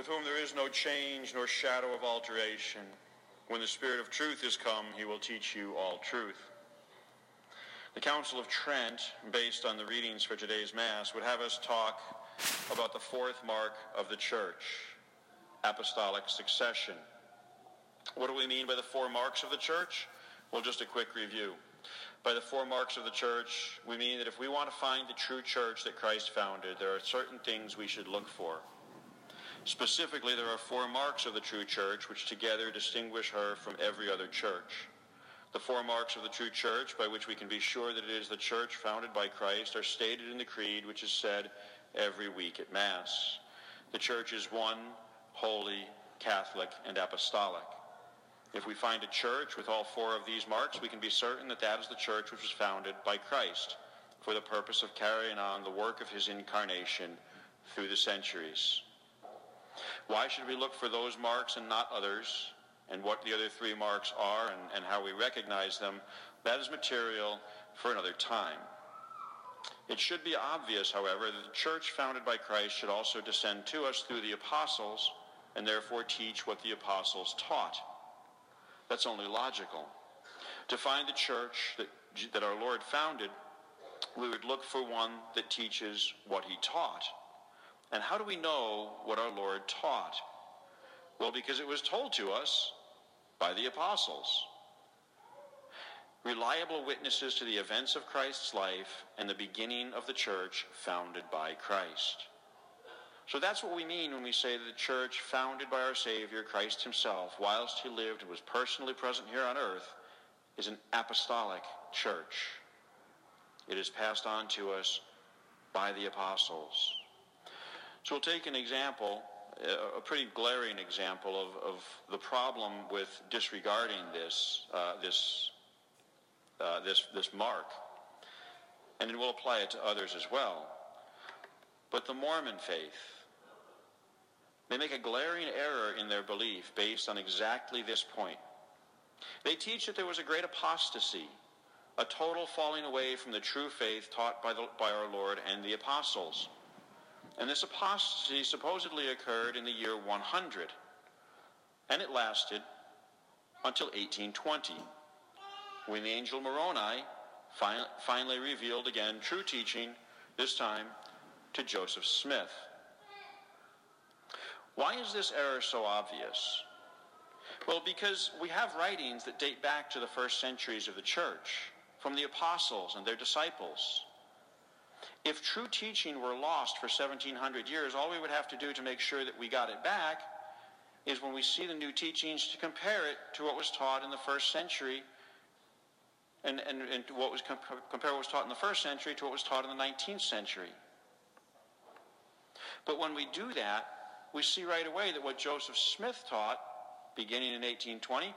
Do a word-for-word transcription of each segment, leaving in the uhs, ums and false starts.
with whom there is no change nor shadow of alteration. When the Spirit of truth is come, he will teach you all truth. The Council of Trent, based on the readings for today's Mass, would have us talk about the fourth mark of the Church, apostolic succession. What do we mean by the four marks of the Church? Well, just a quick review. By the four marks of the Church, we mean that if we want to find the true Church that Christ founded, there are certain things we should look for. Specifically, there are four marks of the true Church, which together distinguish her from every other church. The four marks of the true Church, by which we can be sure that it is the Church founded by Christ, are stated in the Creed, which is said every week at Mass. The Church is one, holy, Catholic, and apostolic. If we find a church with all four of these marks, we can be certain that that is the church which was founded by Christ for the purpose of carrying on the work of his incarnation through the centuries. Why should we look for those marks and not others? And what the other three marks are and, and how we recognize them, that is material for another time. It should be obvious, however, that the church founded by Christ should also descend to us through the apostles and therefore teach what the apostles taught. That's only logical. To find the church that, that our Lord founded, we would look for one that teaches what he taught. And how do we know what our Lord taught? Well, because it was told to us by the apostles. Reliable witnesses to the events of Christ's life and the beginning of the church founded by Christ. So that's what we mean when we say that the church founded by our Savior, Christ himself, whilst he lived and was personally present here on earth, is an apostolic church. It is passed on to us by the apostles. So we'll take an example, a pretty glaring example of, of the problem with disregarding this, uh, this, uh, this, this mark. And then we'll apply it to others as well. But the Mormon faith, they make a glaring error in their belief based on exactly this point. They teach that there was a great apostasy, a total falling away from the true faith taught by, the, by our Lord and the apostles. And this apostasy supposedly occurred in the year one hundred, and it lasted until eighteen twenty, when the angel Moroni fi- finally revealed again true teaching, this time to Joseph Smith. Why is this error so obvious? Well, because we have writings that date back to the first centuries of the church, from the apostles and their disciples. If true teaching were lost for seventeen hundred years, all we would have to do to make sure that we got it back is when we see the new teachings to compare it to what was taught in the first century and, and, and what was comp- compare what was taught in the first century to what was taught in the nineteenth century. But when we do that, we see right away that what Joseph Smith taught, beginning in eighteen twenty,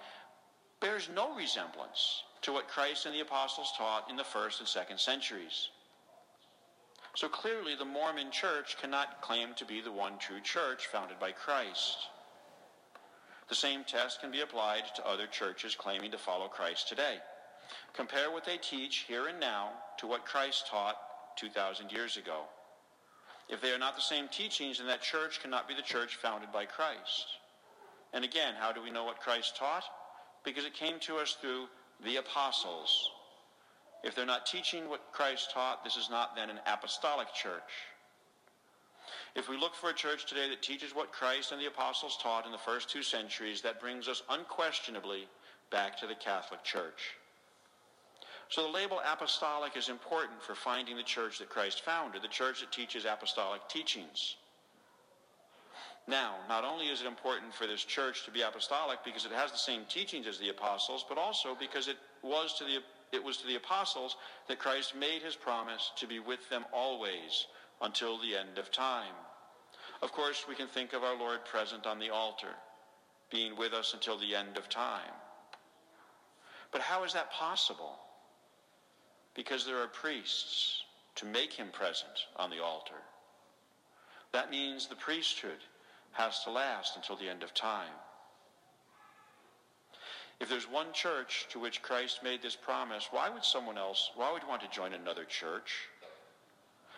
bears no resemblance to what Christ and the apostles taught in the first and second centuries. So clearly, the Mormon church cannot claim to be the one true church founded by Christ. The same test can be applied to other churches claiming to follow Christ today. Compare what they teach here and now to what Christ taught two thousand years ago. If they are not the same teachings, then that church cannot be the church founded by Christ. And again, how do we know what Christ taught? Because it came to us through the apostles. If they're not teaching what Christ taught, this is not then an apostolic church. If we look for a church today that teaches what Christ and the apostles taught in the first two centuries, that brings us unquestionably back to the Catholic Church. So the label apostolic is important for finding the church that Christ founded, the church that teaches apostolic teachings. Now, not only is it important for this church to be apostolic because it has the same teachings as the apostles, but also because it was to the it was to the apostles that Christ made his promise to be with them always until the end of time. Of course, we can think of our Lord present on the altar, being with us until the end of time. But how is that possible? Because there are priests to make him present on the altar. That means the priesthood has to last until the end of time. If there's one church to which Christ made this promise, why would someone else, why would you want to join another church?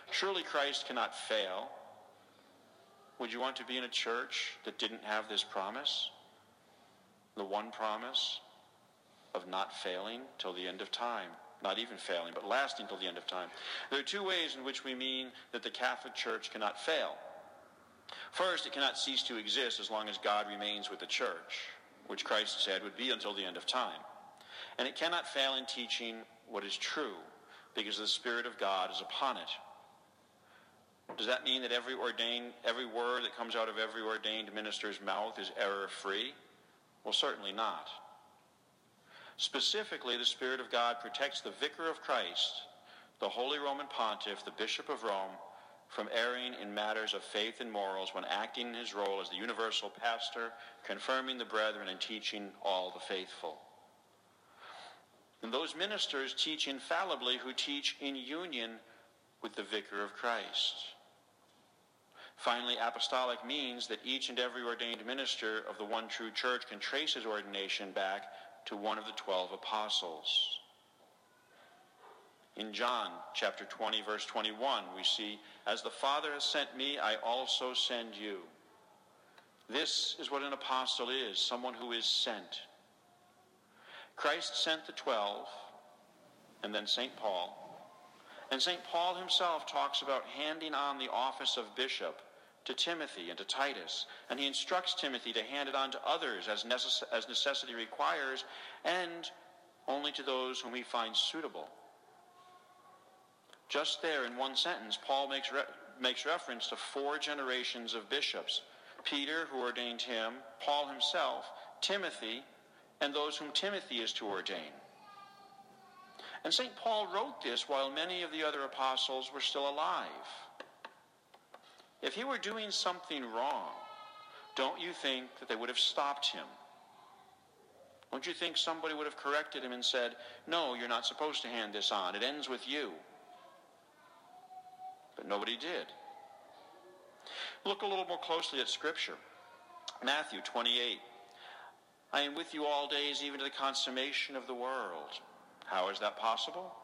Surely Christ cannot fail. Would you want to be in a church that didn't have this promise? The one promise of not failing till the end of time. Not even failing, but lasting till the end of time. There are two ways in which we mean that the Catholic Church cannot fail. First, it cannot cease to exist as long as God remains with the church, which Christ said would be until the end of time. And it cannot fail in teaching what is true, because the Spirit of God is upon it. Does that mean that every ordained, every word that comes out of every ordained minister's mouth is error-free? Well, certainly not. Specifically, the Spirit of God protects the Vicar of Christ, the Holy Roman Pontiff, the Bishop of Rome, from erring in matters of faith and morals when acting in his role as the universal pastor, confirming the brethren and teaching all the faithful. And those ministers teach infallibly who teach in union with the Vicar of Christ. Finally, apostolic means that each and every ordained minister of the one true church can trace his ordination back to one of the twelve apostles. In John chapter twenty, verse twenty-one, we see, "As the Father has sent me, I also send you." This is what an apostle is, someone who is sent. Christ sent the twelve, and then Saint Paul. And Saint Paul himself talks about handing on the office of bishop to Timothy and to Titus. And he instructs Timothy to hand it on to others as necess- as necessity requires, and only to those whom he finds suitable. Just there in one sentence, Paul makes, re- makes reference to four generations of bishops. Peter, who ordained him, Paul himself, Timothy, and those whom Timothy is to ordain. And Saint Paul wrote this while many of the other apostles were still alive. If he were doing something wrong, don't you think that they would have stopped him? Don't you think somebody would have corrected him and said, "No, you're not supposed to hand this on. It ends with you." But nobody did. Look a little more closely at Scripture. Matthew twenty-eight. "I am with you all days, even to the consummation of the world." How is that possible?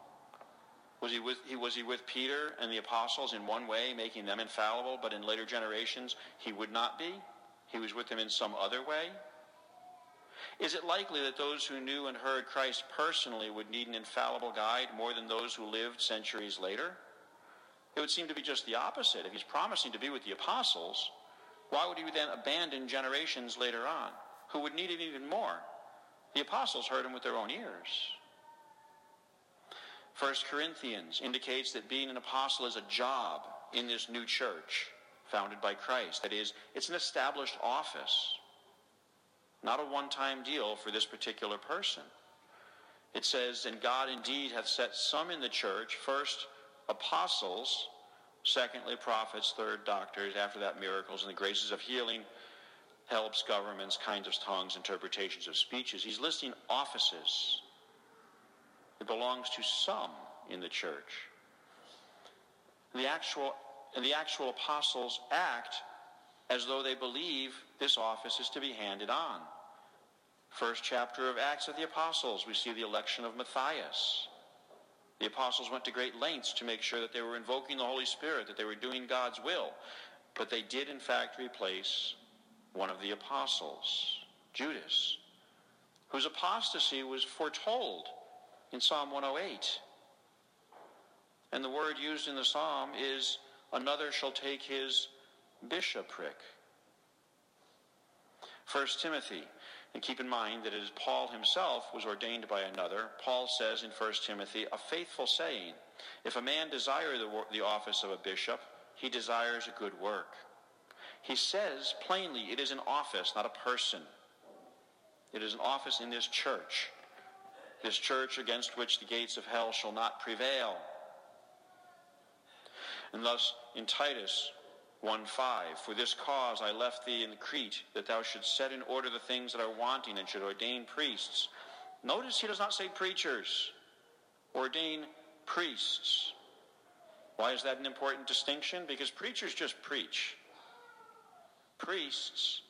Was he with, he, was he with Peter and the apostles in one way, making them infallible, but in later generations he would not be? He was with them in some other way? Is it likely that those who knew and heard Christ personally would need an infallible guide more than those who lived centuries later? It would seem to be just the opposite. If he's promising to be with the apostles, why would he then abandon generations later on who would need him even more? The apostles heard him with their own ears. First Corinthians indicates that being an apostle is a job in this new church founded by Christ. That is, it's an established office, not a one-time deal for this particular person. It says, "And God indeed hath set some in the church, first apostles, secondly prophets, third doctors, after that miracles and the graces of healing, helps, governments, kinds of tongues, interpretations of speeches." He's listing offices. It belongs to some in the church. The actual, and the actual apostles act as though they believe this office is to be handed on. First chapter of Acts of the Apostles, we see the election of Matthias. The apostles went to great lengths to make sure that they were invoking the Holy Spirit, that they were doing God's will. But they did, in fact, replace one of the apostles, Judas, whose apostasy was foretold in Psalm one oh eight. And the word used in the psalm is, "Another shall take his bishopric." First Timothy, and keep in mind that it is Paul himself was ordained by another. Paul says in First Timothy, "A faithful saying, if a man desire the, the office of a bishop, he desires a good work." He says plainly it is an office, not a person. It is an office in this church. This church against which the gates of hell shall not prevail. And thus in Titus one five, "For this cause I left thee in Crete, that thou shouldst set in order the things that are wanting, and should ordain priests." Notice he does not say preachers. Ordain priests. Why is that an important distinction? Because preachers just preach. Priests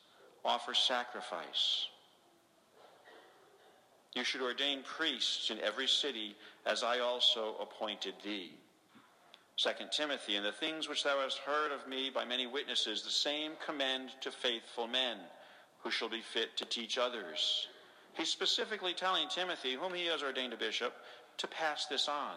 offer sacrifice. "You should ordain priests in every city, as I also appointed thee." Second Timothy, and the things which thou hast heard of me by many witnesses, the same commend to faithful men, who shall be fit to teach others. He's specifically telling Timothy, whom he has ordained a bishop, to pass this on.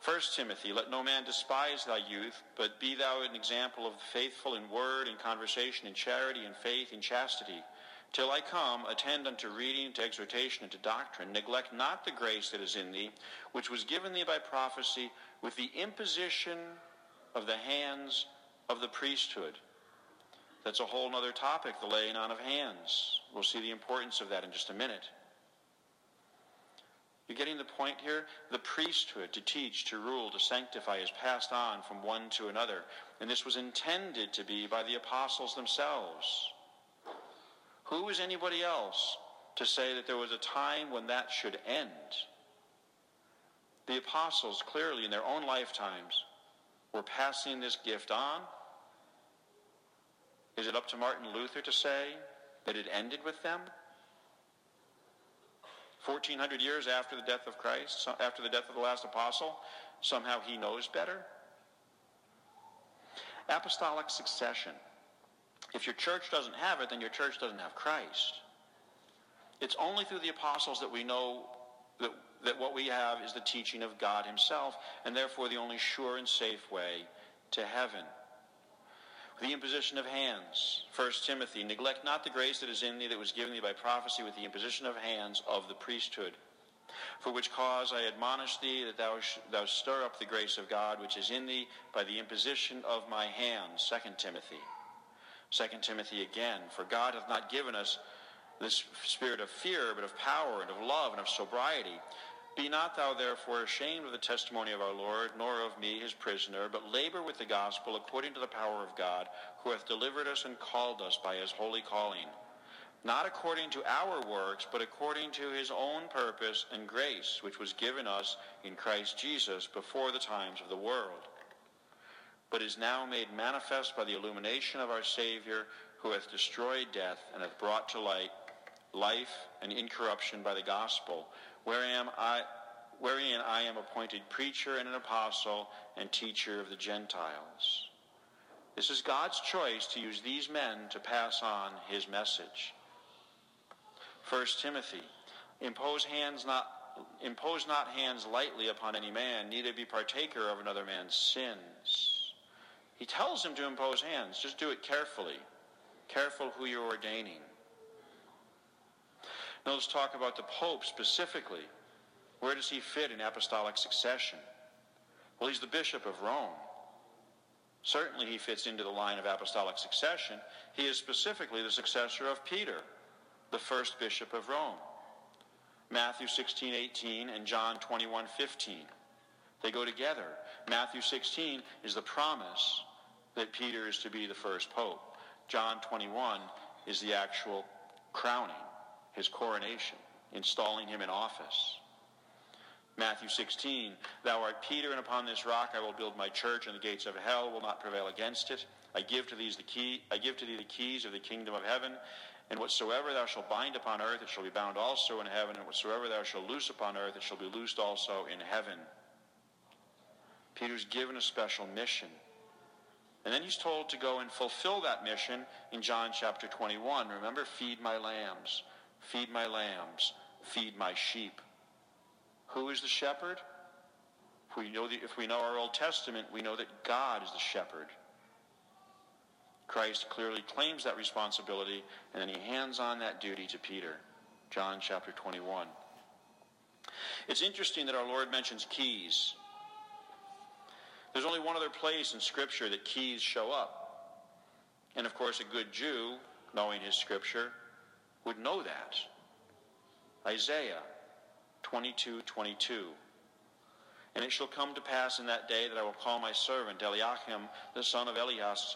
First Timothy, let no man despise thy youth, but be thou an example of the faithful in word, in conversation, in charity, in faith, in chastity. Till I come, attend unto reading, to exhortation, and to doctrine. Neglect not the grace that is in thee, which was given thee by prophecy, with the imposition of the hands of the priesthood. That's a whole other topic, the laying on of hands. We'll see the importance of that in just a minute. You're getting the point here? The priesthood, to teach, to rule, to sanctify, is passed on from one to another. And this was intended to be by the apostles themselves. Who is anybody else to say that there was a time when that should end? The apostles, clearly in their own lifetimes, were passing this gift on. Is it up to Martin Luther to say that it ended with them? fourteen hundred years after the death of Christ, after the death of the last apostle, somehow he knows better? Apostolic succession. If your church doesn't have it, then your church doesn't have Christ. It's only through the apostles that we know that, that what we have is the teaching of God himself, and therefore the only sure and safe way to heaven. The imposition of hands. First Timothy, neglect not the grace that is in thee, that was given thee by prophecy, with the imposition of hands of the priesthood. For which cause I admonish thee, that thou, sh- thou stir up the grace of God which is in thee by the imposition of my hands. Second Timothy. Second Timothy again, for God hath not given us this spirit of fear, but of power, and of love, and of sobriety. Be not thou therefore ashamed of the testimony of our Lord, nor of me his prisoner, but labor with the gospel according to the power of God, who hath delivered us and called us by his holy calling, not according to our works, but according to his own purpose and grace, which was given us in Christ Jesus before the times of the world, but is now made manifest by the illumination of our Savior, who hath destroyed death and hath brought to light life and incorruption by the gospel, wherein I, wherein I am appointed preacher and an apostle and teacher of the Gentiles. This is God's choice to use these men to pass on his message. First Timothy, impose hands not, impose not hands lightly upon any man, neither be partaker of another man's sins. He tells him to impose hands. Just do it carefully. Careful who you're ordaining. Now let's talk about the Pope specifically. Where does he fit in apostolic succession? Well, he's the Bishop of Rome. Certainly he fits into the line of apostolic succession. He is specifically the successor of Peter, the first Bishop of Rome. Matthew sixteen eighteen and John twenty-one fifteen. They go together. Matthew sixteen is the promise that Peter is to be the first Pope. John twenty-one is the actual crowning, his coronation, installing him in office. Matthew sixteen, thou art Peter, and upon this rock I will build my church, and the gates of hell will not prevail against it. I give to thee the key, I give to thee the keys of the kingdom of heaven, and whatsoever thou shalt bind upon earth, it shall be bound also in heaven, and whatsoever thou shalt loose upon earth, it shall be loosed also in heaven. Peter's given a special mission. And then he's told to go and fulfill that mission in John chapter twenty-one. Remember, feed my lambs. Feed my lambs, feed my sheep. Who is the shepherd? If we know the, if we know our Old Testament, we know that God is the shepherd. Christ clearly claims that responsibility, and then he hands on that duty to Peter. John chapter twenty-one. It's interesting that our Lord mentions keys. There's only one other place in Scripture that keys show up. And of course, a good Jew, knowing his Scripture, would know that. Isaiah twenty-two twenty-two. And it shall come to pass in that day that I will call my servant Eliakim, the son of Elias,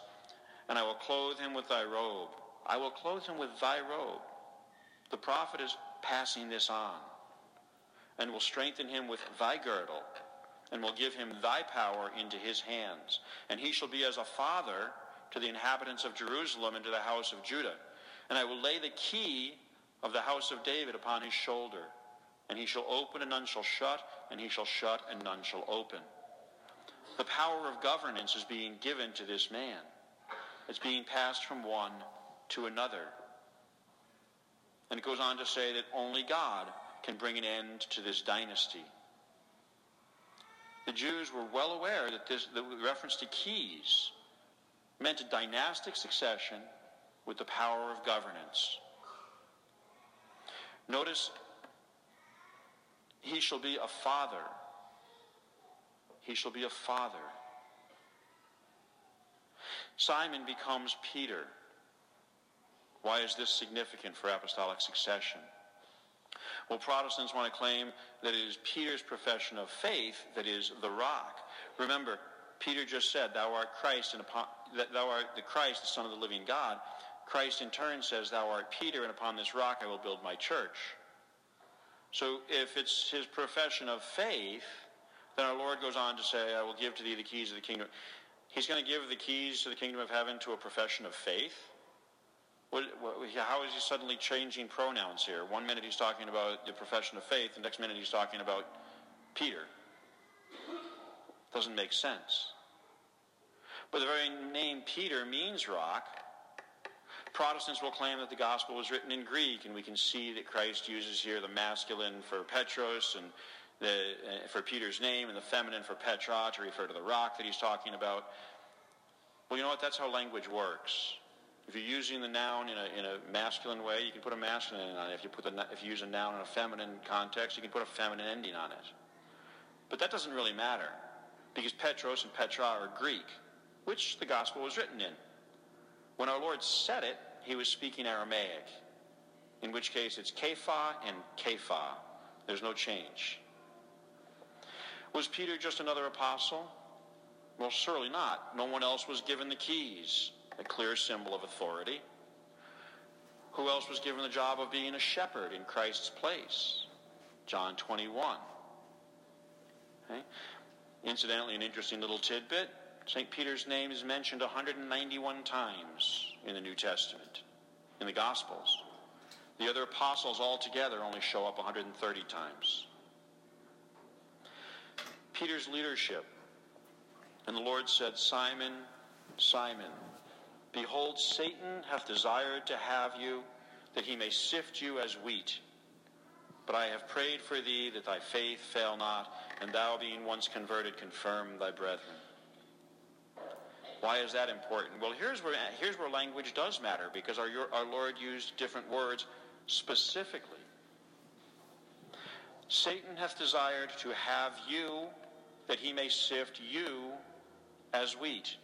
and I will clothe him with thy robe. I will clothe him with thy robe. The prophet is passing this on. And will strengthen him with thy girdle, and will give him thy power into his hands. And he shall be as a father to the inhabitants of Jerusalem and to the house of Judah. And I will lay the key of the house of David upon his shoulder. And he shall open and none shall shut, and he shall shut and none shall open. The power of governance is being given to this man. It's being passed from one to another. And it goes on to say that only God can bring an end to this dynasty. The Jews were well aware that this, the reference to keys meant a dynastic succession with the power of governance. Notice, he shall be a father. He shall be a father. Simon becomes Peter. Why is this significant for apostolic succession? Well, Protestants want to claim that it is Peter's profession of faith that is the rock. Remember, Peter just said, "Thou art Christ, and upon that thou art the Christ, the Son of the living God." Christ in turn says, "Thou art Peter, and upon this rock I will build my church." So if it's his profession of faith, then our Lord goes on to say, "I will give to thee the keys of the kingdom." He's going to give the keys to the kingdom of heaven to a profession of faith? What, what, how is he suddenly changing pronouns here? One minute he's talking about the profession of faith, the next minute he's talking about Peter. Doesn't make sense. But the very name Peter means rock. Protestants will claim that the gospel was written in Greek, and we can see that Christ uses here the masculine for Petros and the, uh, for Peter's name and the feminine for Petra to refer to the rock that he's talking about. Well, you know what? That's how language works. If you're using the noun in a, in a masculine way, you can put a masculine on it. If you, put the, if you use a noun in a feminine context, you can put a feminine ending on it. But that doesn't really matter, because Petros and Petra are Greek, which the gospel was written in. When our Lord said it, he was speaking Aramaic, in which case it's Kepha and Kepha. There's no change. Was Peter just another apostle? Well, surely not. No one else was given the keys, a clear symbol of authority. Who else was given the job of being a shepherd in Christ's place? John twenty-one. Okay. Incidentally, an interesting little tidbit. Saint Peter's name is mentioned one hundred ninety-one times in the New Testament, in the Gospels. The other apostles altogether only show up one hundred thirty times. Peter's leadership. And the Lord said, "Simon, Simon, behold, Satan hath desired to have you, that he may sift you as wheat. But I have prayed for thee, that thy faith fail not, and thou, being once converted, confirm thy brethren." Why is that important? Well, here's where, here's where language does matter, because our, our Lord used different words specifically. Satan hath desired to have you, that he may sift you as wheat.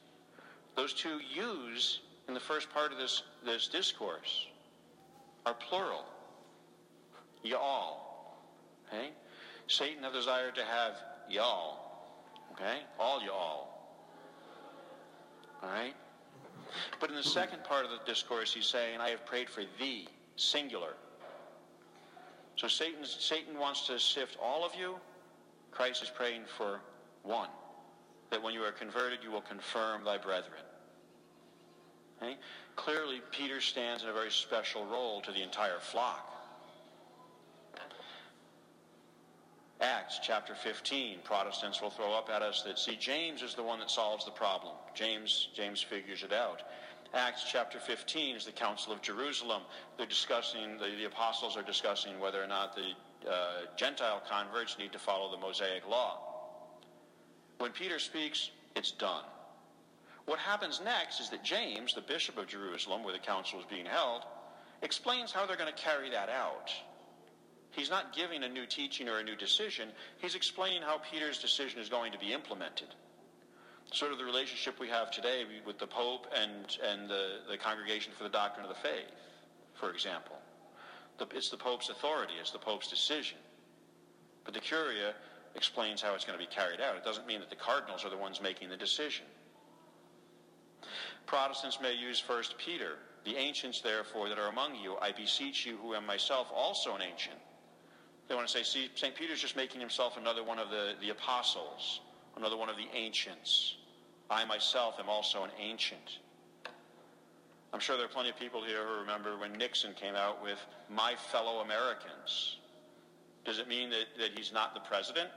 Those two yous in the first part of this, this discourse are plural. Y'all. Okay? Satan hath desired to have y'all. Okay? All y'all. All right? But in the second part of the discourse, he's saying, "I have prayed for thee," singular. So Satan, Satan wants to sift all of you. Christ is praying for one, that when you are converted, you will confirm thy brethren. Okay? Clearly, Peter stands in a very special role to the entire flock. Acts chapter fifteen, Protestants will throw up at us that, see, James is the one that solves the problem. James, James figures it out. Acts chapter fifteen is the Council of Jerusalem. They're discussing, the, the apostles are discussing whether or not the uh, Gentile converts need to follow the Mosaic law. When Peter speaks, it's done. What happens next is that James, the bishop of Jerusalem, where the council is being held, explains how they're going to carry that out. He's not giving a new teaching or a new decision. He's explaining how Peter's decision is going to be implemented. Sort of the relationship we have today with the Pope and, and the, the Congregation for the Doctrine of the Faith, for example. The, it's the Pope's authority. It's the Pope's decision. But the Curia explains how it's going to be carried out. It doesn't mean that the cardinals are the ones making the decision. Protestants may use First Peter. "The ancients, therefore, that are among you, I beseech you, who am myself also an ancient." They want to say, see, Saint Peter's just making himself another one of the, the apostles, another one of the ancients. I myself am also an ancient. I'm sure there are plenty of people here who remember when Nixon came out with "my fellow Americans." Does it mean that, that he's not the president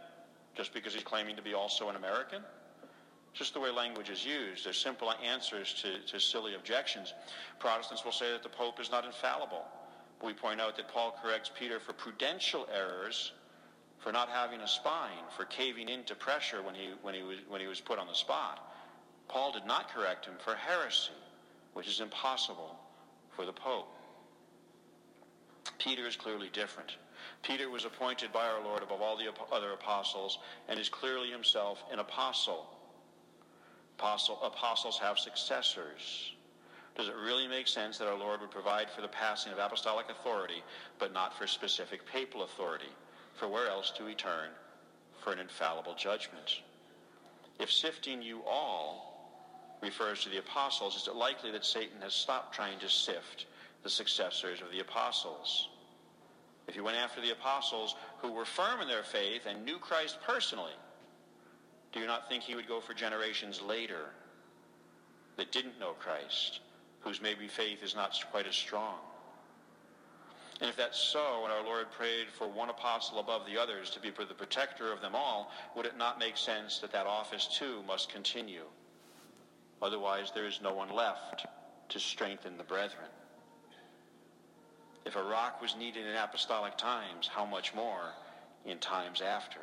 just because he's claiming to be also an American? just the way language is used. They're simple answers to, to silly objections. Protestants will say that the Pope is not infallible. We point out that Paul corrects Peter for prudential errors, for not having a spine, for caving into pressure when he, when he, was, when he was put on the spot. Paul did not correct him for heresy, which is impossible for the Pope. Peter is clearly different. Peter was appointed by our Lord above all the other apostles and is clearly himself an apostle. Apostle apostles have successors. Does it really make sense that our Lord would provide for the passing of apostolic authority, but not for specific papal authority? For where else do we turn for an infallible judgment? If sifting you all refers to the apostles, is it likely that Satan has stopped trying to sift the successors of the apostles? If he went after the apostles who were firm in their faith and knew Christ personally, do you not think he would go for generations later that didn't know Christ, whose maybe faith is not quite as strong? And if that's so, and our Lord prayed for one apostle above the others to be the protector of them all, would it not make sense that that office too must continue? Otherwise, there is no one left to strengthen the brethren. If a rock was needed in apostolic times, how much more in times after?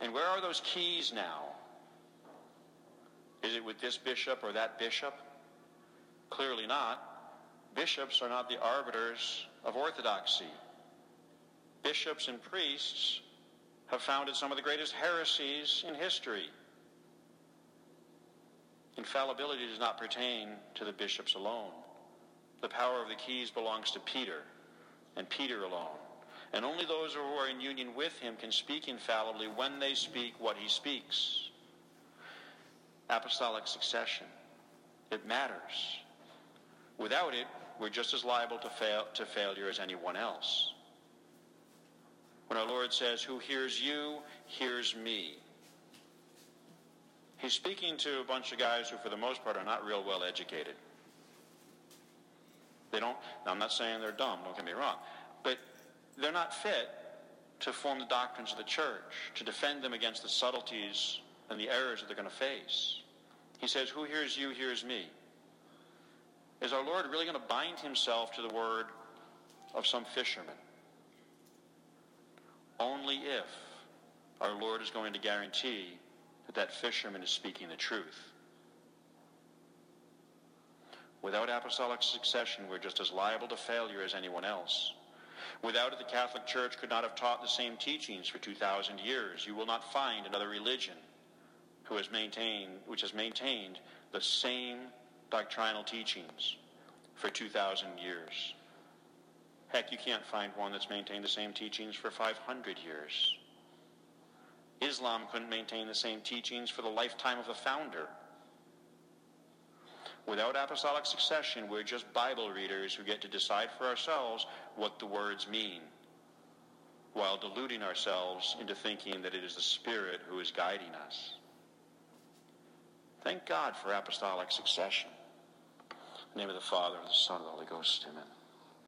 And where are those keys now? Is it with this bishop or that bishop? Clearly not. Bishops are not the arbiters of orthodoxy. Bishops and priests have founded some of the greatest heresies in history. Infallibility does not pertain to the bishops alone. The power of the keys belongs to Peter, and Peter alone. And only those who are in union with him can speak infallibly when they speak what he speaks. Apostolic succession. It matters. Without it, we're just as liable to fail, to failure as anyone else. When our Lord says, "Who hears you, hears me," he's speaking to a bunch of guys who, for the most part, are not real well educated. They don't, now I'm not saying they're dumb, don't get me wrong, but they're not fit to form the doctrines of the church, to defend them against the subtleties and the errors that they're going to face. He says, "Who hears you, hears me." Is our Lord really going to bind himself to the word of some fisherman? Only if our Lord is going to guarantee that that fisherman is speaking the truth. Without apostolic succession, we're just as liable to failure as anyone else. Without it, the Catholic Church could not have taught the same teachings for two thousand years. You will not find another religion who has maintained, which has maintained the same doctrinal teachings for two thousand years. Heck, you can't find one that's maintained the same teachings for five hundred years. Islam couldn't maintain the same teachings for the lifetime of the founder. Without apostolic succession, we're just Bible readers who get to decide for ourselves what the words mean, while deluding ourselves into thinking that it is the Spirit who is guiding us. Thank God for apostolic succession. In the name of the Father, and the Son, and the Holy Ghost, amen.